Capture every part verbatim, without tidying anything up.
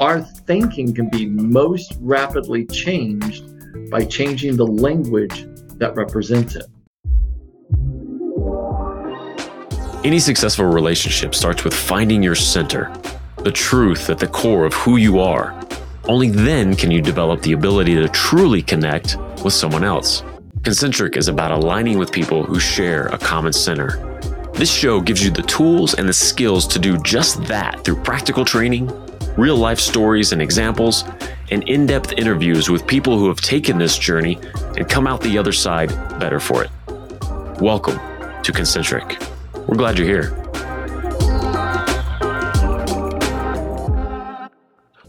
our thinking can be most rapidly changed by changing the language that represents it. Any successful relationship starts with finding your center, the truth at the core of who you are. Only then can you develop the ability to truly connect with someone else. Concentric is about aligning with people who share a common center. This show gives you the tools and the skills to do just that through practical training, real-life stories and examples, and in-depth interviews with people who have taken this journey and come out the other side better for it. Welcome to Concentric. We're glad you're here.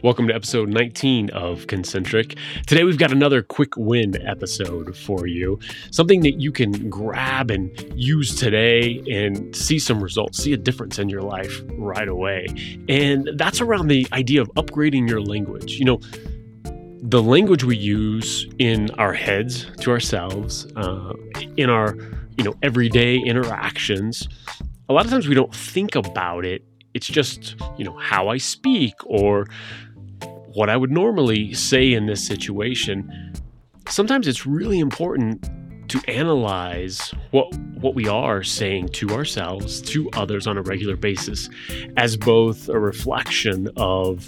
Welcome to episode nineteen of Concentric. Today, we've got another quick win episode for you. Something that you can grab and use today and see some results, see a difference in your life right away. And that's around the idea of upgrading your language. You know, the language we use in our heads to ourselves, uh, in our, you know, everyday interactions, a lot of times we don't think about it. It's just, you know, how I speak or what I would normally say in this situation. Sometimes it's really important to analyze what what we are saying to ourselves, to others on a regular basis, as both a reflection of,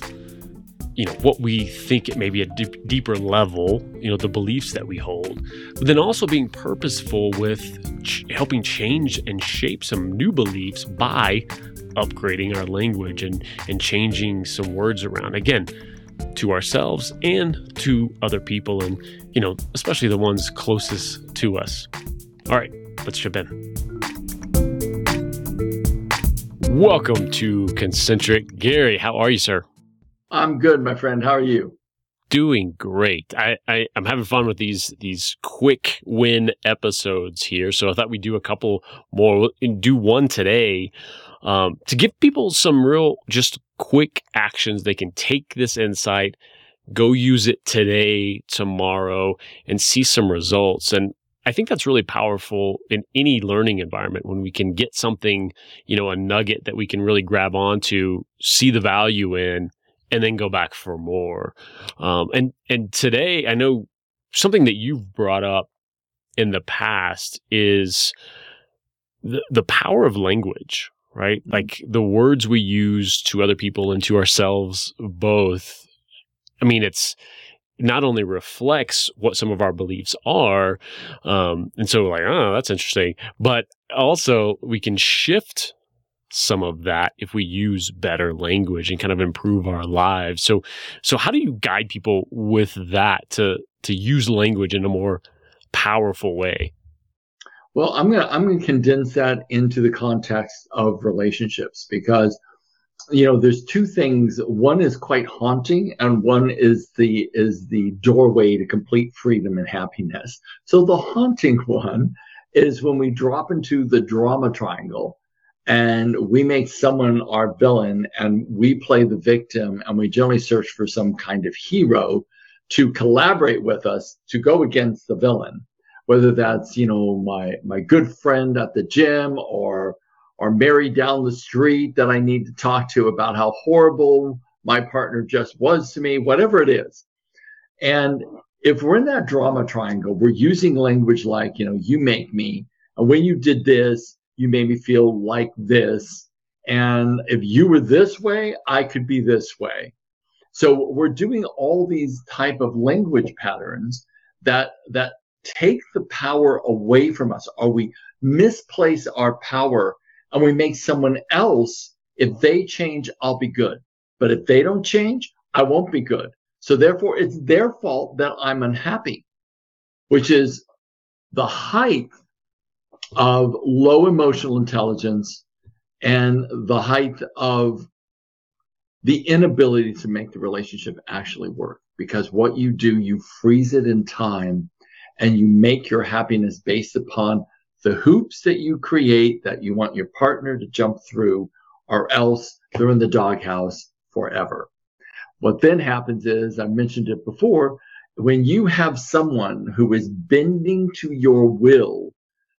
you know, what we think at maybe a deep, deeper level, you know, the beliefs that we hold, but then also being purposeful with ch- helping change and shape some new beliefs by upgrading our language and, and changing some words around, again, to ourselves and to other people, and, you know, especially the ones closest to us. All right, let's jump in. Welcome to Concentric. Gary, how are you, sir? I'm good, my friend. How are you? Doing great. I, I, I'm having fun with these these quick win episodes here. So I thought we'd do a couple more and do one today um, to give people some real just quick actions. They can take this insight, go use it today, tomorrow, and see some results. And I think that's really powerful in any learning environment when we can get something, you know, a nugget that we can really grab onto, see the value in, and then go back for more. Um, and and today, I know something that you've brought up in the past is the, the power of language, right? Mm-hmm. Like the words we use to other people and to ourselves both. I mean, it's not only reflects what some of our beliefs are, um, and so like, oh, that's interesting, but also we can shift some of that if we use better language and kind of improve our lives. So so how do you guide people with that to to use language in a more powerful way? Well, I'm gonna I'm gonna condense that into the context of relationships, because, you know, there's two things. One is quite haunting, and one is the is the doorway to complete freedom and happiness. So the haunting one is when we drop into the drama triangle and we make someone our villain and we play the victim, and we generally search for some kind of hero to collaborate with us to go against the villain, whether that's, you know, my my good friend at the gym or or Mary down the street that I need to talk to about how horrible my partner just was to me, whatever it is. And if we're in that drama triangle, we're using language like, you know, you make me, and when you did this, you made me feel like this. And if you were this way, I could be this way. So we're doing all these type of language patterns that that take the power away from us, or we misplace our power and we make someone else, if they change, I'll be good. But if they don't change, I won't be good. So therefore, it's their fault that I'm unhappy, which is the height of low emotional intelligence and the height of the inability to make the relationship actually work. Because what you do, you freeze it in time and you make your happiness based upon the hoops that you create that you want your partner to jump through, or else they're in the doghouse forever. What then happens is, I mentioned it before, when you have someone who is bending to your will,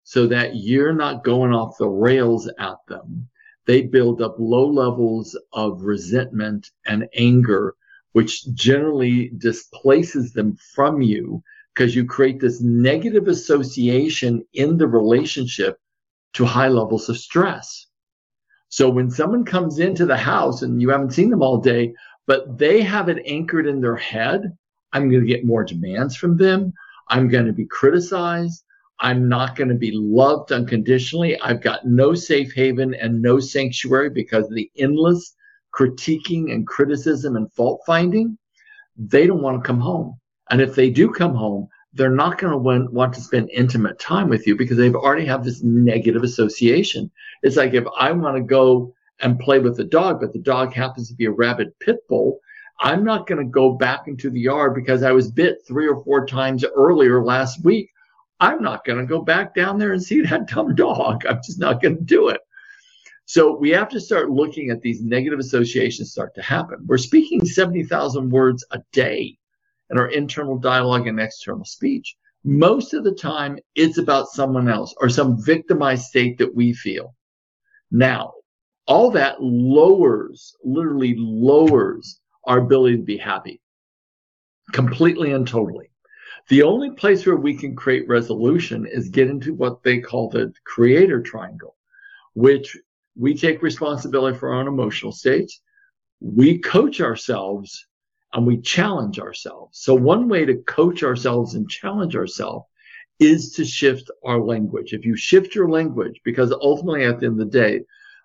so that you're not going off the rails at them, they build up low levels of resentment and anger, which generally displaces them from you, because you create this negative association in the relationship to high levels of stress. So when someone comes into the house and you haven't seen them all day, but they have it anchored in their head, I'm going to get more demands from them. I'm going to be criticized. I'm not going to be loved unconditionally. I've got no safe haven and no sanctuary because of the endless critiquing and criticism and fault finding. They don't want to come home. And if they do come home, they're not going to want to spend intimate time with you because they've already have this negative association. It's like if I want to go and play with the dog, but the dog happens to be a rabid pit bull, I'm not going to go back into the yard because I was bit three or four times earlier last week. I'm not going to go back down there and see that dumb dog. I'm just not going to do it. So we have to start looking at these negative associations start to happen. We're speaking seventy thousand words a day in our internal dialogue and external speech. Most of the time, it's about someone else or some victimized state that we feel. Now, all that lowers, literally lowers our ability to be happy completely and totally. The only place where we can create resolution is get into what they call the creator triangle, which we take responsibility for our own emotional states. We coach ourselves and we challenge ourselves. So one way to coach ourselves and challenge ourselves is to shift our language. If you shift your language, because ultimately at the end of the day,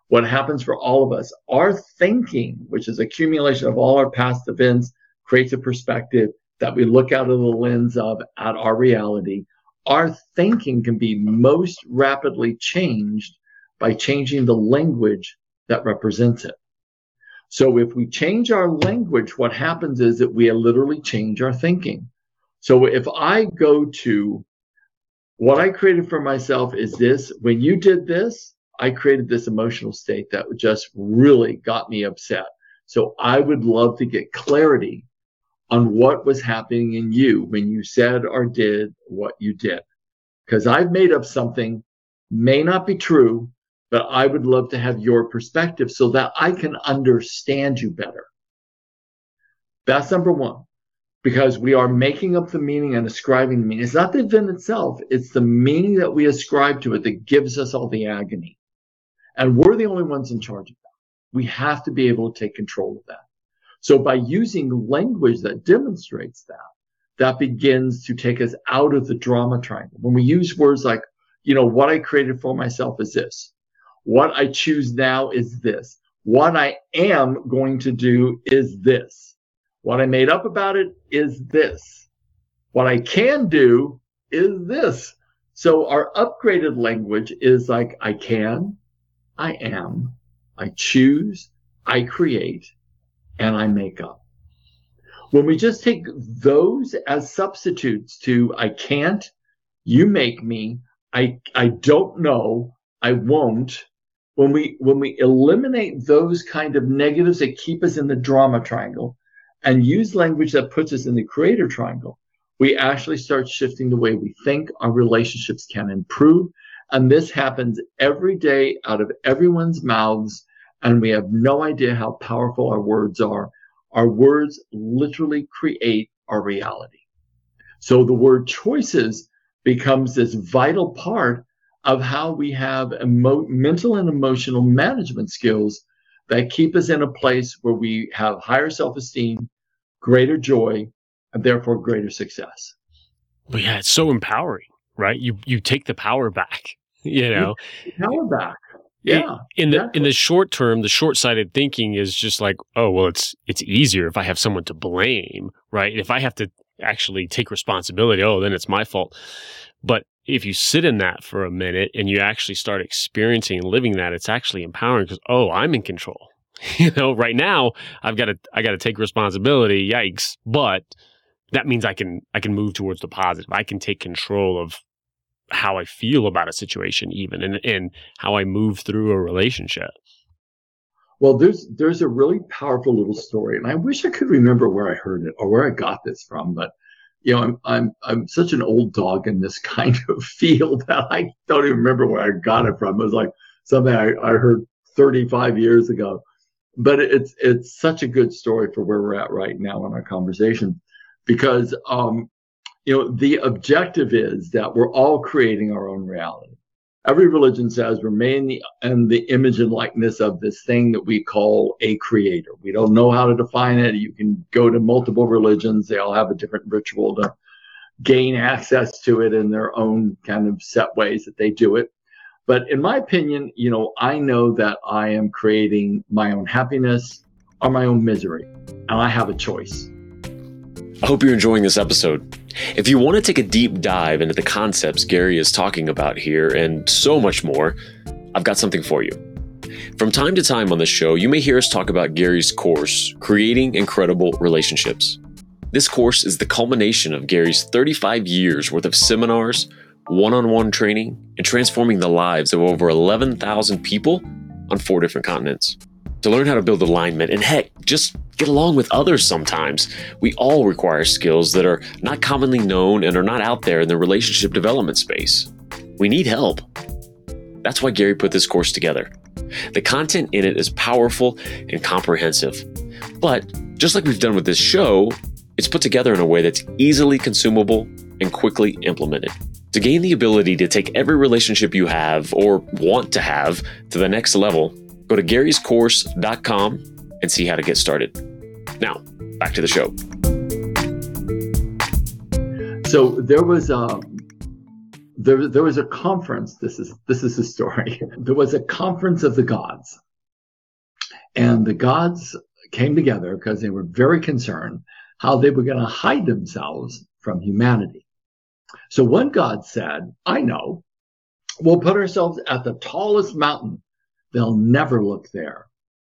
what happens for all of us, our thinking, which is accumulation of all our past events, creates a perspective that we look out of the lens of at our reality. Our thinking can be most rapidly changed by changing the language that represents it. So if we change our language, what happens is that we literally change our thinking. So if I go to what I created for myself is this, when you did this, I created this emotional state that just really got me upset. So I would love to get clarity on what was happening in you when you said or did what you did. Because I've made up something, may not be true, but I would love to have your perspective so that I can understand you better. That's number one, because we are making up the meaning and ascribing the meaning. It's not the event itself, it's the meaning that we ascribe to it that gives us all the agony. And we're the only ones in charge of that. We have to be able to take control of that. So by using language that demonstrates that, that begins to take us out of the drama triangle. When we use words like, you know, what I created for myself is this. What I choose now is this. What I am going to do is this. What I made up about it is this. What I can do is this. So our upgraded language is like, I can, I am, I choose, I create, and I make up. When we just take those as substitutes to I can't, you make me, I I don't know, I won't. When we when we eliminate those kind of negatives that keep us in the drama triangle and use language that puts us in the creator triangle, we actually start shifting the way we think. Our relationships can improve. And this happens every day out of everyone's mouths. And we have no idea how powerful our words are. Our words literally create our reality. So the word choices becomes this vital part of how we have emo- mental and emotional management skills that keep us in a place where we have higher self-esteem, greater joy, and therefore greater success. But yeah, it's so empowering, right? You you take the power back, you know? You take the power back. Yeah, in the exactly. in the short term, the short-sighted thinking is just like, oh, well, it's it's easier if I have someone to blame, right? If I have to actually take responsibility, oh, then it's my fault. But if you sit in that for a minute and you actually start experiencing and living that, it's actually empowering because, oh, I'm in control. You know, right now I've got to I got to take responsibility. Yikes! But that means I can I can move towards the positive. I can take control of how I feel about a situation even, and, and how I move through a relationship. Well, there's there's a really powerful little story, and I wish I could remember where I heard it or where I got this from, but you know, I'm I'm I'm such an old dog in this kind of field that I don't even remember where I got it from. It was like something I, I heard thirty-five years ago. but it's it's such a good story for where we're at right now in our conversation, because um, you know, the objective is that we're all creating our own reality. Every religion says remain the, in the image and likeness of this thing that we call a creator. We don't know how to define it. You can go to multiple religions. They all have a different ritual to gain access to it in their own kind of set ways that they do it. But in my opinion, you know, I know that I am creating my own happiness or my own misery, and I have a choice. I hope you're enjoying this episode. If you want to take a deep dive into the concepts Gary is talking about here and so much more, I've got something for you. From time to time on this show, you may hear us talk about Gary's course, Creating Incredible Relationships. This course is the culmination of Gary's thirty-five years worth of seminars, one-on-one training, and transforming the lives of over eleven thousand people on four different continents. To learn how to build alignment and, heck, just get along with others sometimes. We all require skills that are not commonly known and are not out there in the relationship development space. We need help. That's why Gary put this course together. The content in it is powerful and comprehensive. But just like we've done with this show, it's put together in a way that's easily consumable and quickly implemented. To gain the ability to take every relationship you have or want to have to the next level, go to Gary's Course dot com and see how to get started. Now, back to the show. So there was a there, there was a conference. This is this is the story. There was a conference of the gods, and the gods came together because they were very concerned how they were going to hide themselves from humanity. So one god said, "I know. We'll put ourselves at the tallest mountain. They'll never look there."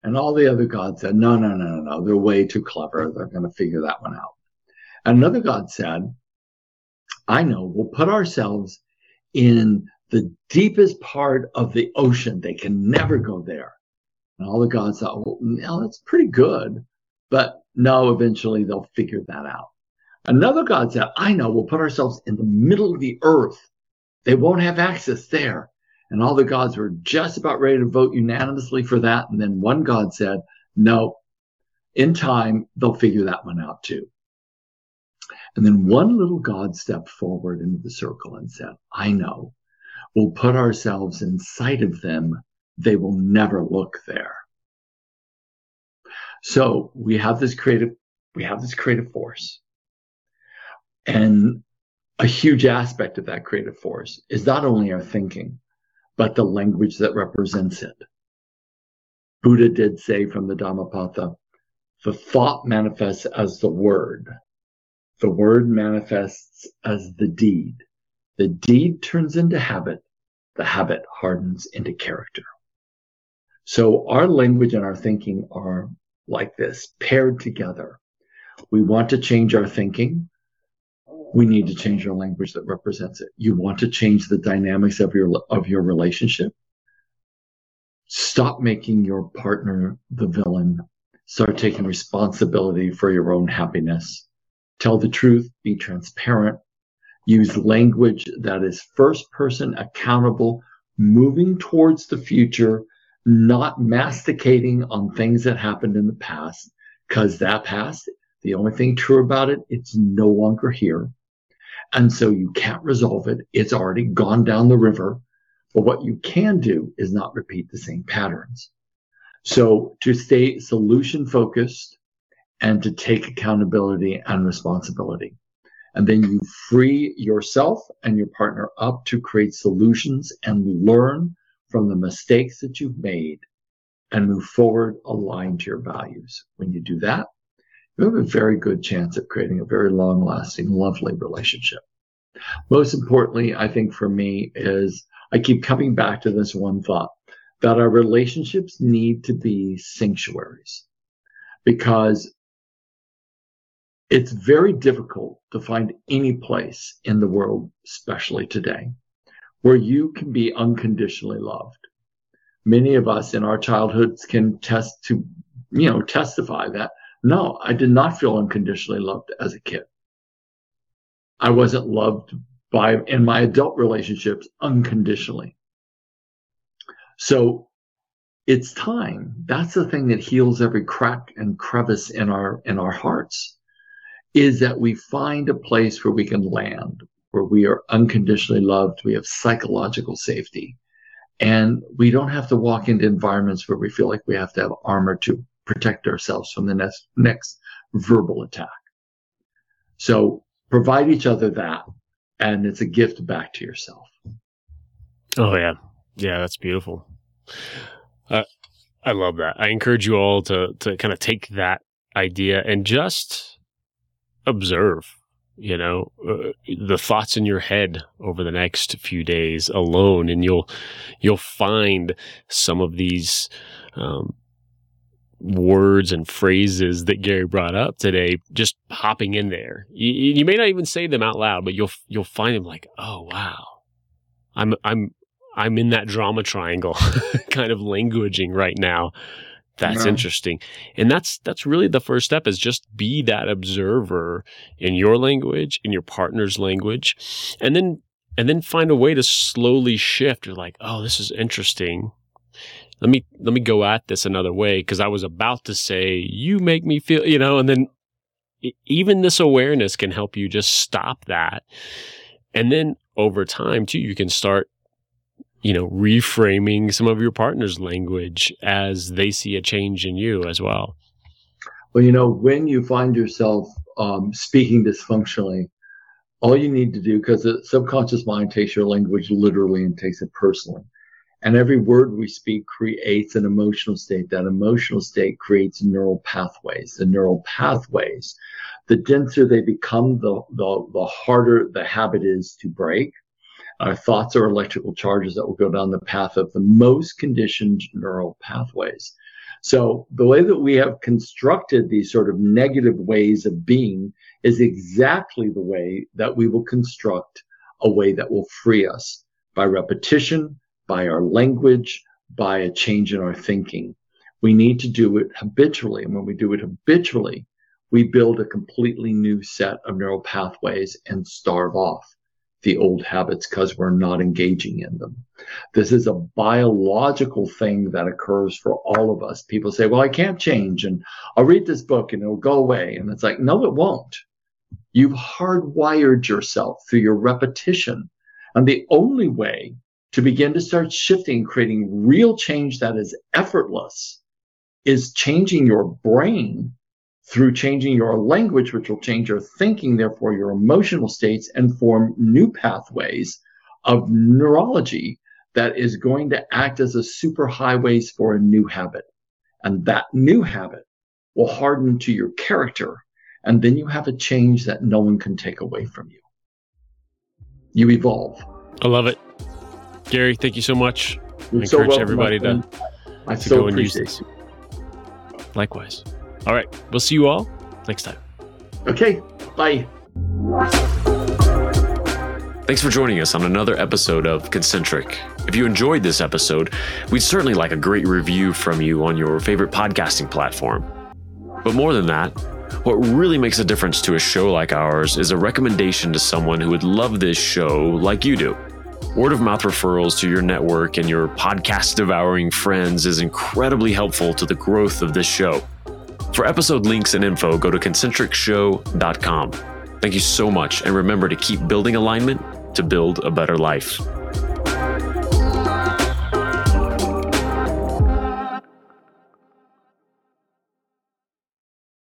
And all the other gods said, no, no, no, no, no. They're way too clever. They're going to figure that one out. And another god said, "I know. We'll put ourselves in the deepest part of the ocean. They can never go there." And all the gods thought, well, no, that's pretty good. But no, eventually they'll figure that out. Another god said, "I know. We'll put ourselves in the middle of the earth. They won't have access there." And all the gods were just about ready to vote unanimously for that. And then one god said, "No, in time, they'll figure that one out too." And then one little god stepped forward into the circle and said, "I know. We'll put ourselves in sight of them. They will never look there." So we have this creative, we have this creative force. And a huge aspect of that creative force is not only our thinking, but the language that represents it. Buddha did say from the Dhammapada, the thought manifests as the word. The word manifests as the deed. The deed turns into habit. The habit hardens into character. So our language and our thinking are like this, paired together. We want to change our thinking. We need to change our language that represents it. You want to change the dynamics of your of your relationship? Stop making your partner the villain. Start taking responsibility for your own happiness. Tell the truth. Be transparent. Use language that is first person, accountable, moving towards the future, not masticating on things that happened in the past, because that past, the only thing true about it, it's no longer here. And so you can't resolve it. It's already gone down the river. But what you can do is not repeat the same patterns. So to stay solution focused and to take accountability and responsibility. And then you free yourself and your partner up to create solutions and learn from the mistakes that you've made and move forward aligned to your values. When you do that, you have a very good chance of creating a very long-lasting, lovely relationship. Most importantly, I think for me, is I keep coming back to this one thought, that our relationships need to be sanctuaries, because it's very difficult to find any place in the world, especially today, where you can be unconditionally loved. Many of us in our childhoods can test to, you know, testify that, no, I did not feel unconditionally loved as a kid. I wasn't loved by in my adult relationships unconditionally. So It's time. That's the thing that heals every crack and crevice in our in our hearts, is that we find a place where we can land, where we are unconditionally loved, we have psychological safety, and we don't have to walk into environments where we feel like we have to have armor to protect ourselves from the next next verbal attack. So provide each other that, and it's a gift back to yourself. Oh, yeah. Yeah, that's beautiful. Uh, I love that. I encourage you all to to kind of take that idea and just observe, you know, uh, the thoughts in your head over the next few days alone, and you'll you'll find some of these um, words and phrases that Gary brought up today just popping in there. You, you may not even say them out loud, but you'll you'll find them like, oh wow, I'm I'm. I'm in that drama triangle kind of languaging right now. That's no. interesting. And that's that's really the first step, is just be that observer in your language, in your partner's language, and then and then find a way to slowly shift. You're like, oh, this is interesting. Let me let me go at this another way, because I was about to say, you make me feel, you know, and then even this awareness can help you just stop that. And then over time, too, you can start, you know, reframing some of your partner's language as they see a change in you as well. Well, you know, when you find yourself um, speaking dysfunctionally, all you need to do, because the subconscious mind takes your language literally and takes it personally. And every word we speak creates an emotional state. That emotional state creates neural pathways. The neural pathways, the denser they become, the the, the harder the habit is to break. Our thoughts are electrical charges that will go down the path of the most conditioned neural pathways. So the way that we have constructed these sort of negative ways of being is exactly the way that we will construct a way that will free us, by repetition, by our language, by a change in our thinking. We need to do it habitually. And when we do it habitually, we build a completely new set of neural pathways and starve off the old habits, because we're not engaging in them. This is a biological thing that occurs for all of us. People say, well, I can't change, and I'll read this book and it'll go away. And it's like, no, it won't. You've hardwired yourself through your repetition. And the only way to begin to start shifting, creating real change that is effortless, is changing your brain through changing your language, which will change your thinking, therefore your emotional states, and form new pathways of neurology that is going to act as a superhighways for a new habit. And that new habit will harden to your character, and then you have a change that no one can take away from you. You evolve. I love it. Gary, thank you so much. You're I so encourage welcome, everybody to, I to so go and use this. You. Likewise. All right, we'll see you all next time. Okay, bye. Thanks for joining us on another episode of Concentric. If you enjoyed this episode, we'd certainly like a great review from you on your favorite podcasting platform. But more than that, what really makes a difference to a show like ours is a recommendation to someone who would love this show like you do. Word of mouth referrals to your network and your podcast devouring friends is incredibly helpful to the growth of this show. For episode links and info, go to concentric show dot com. Thank you so much, and remember to keep building alignment to build a better life.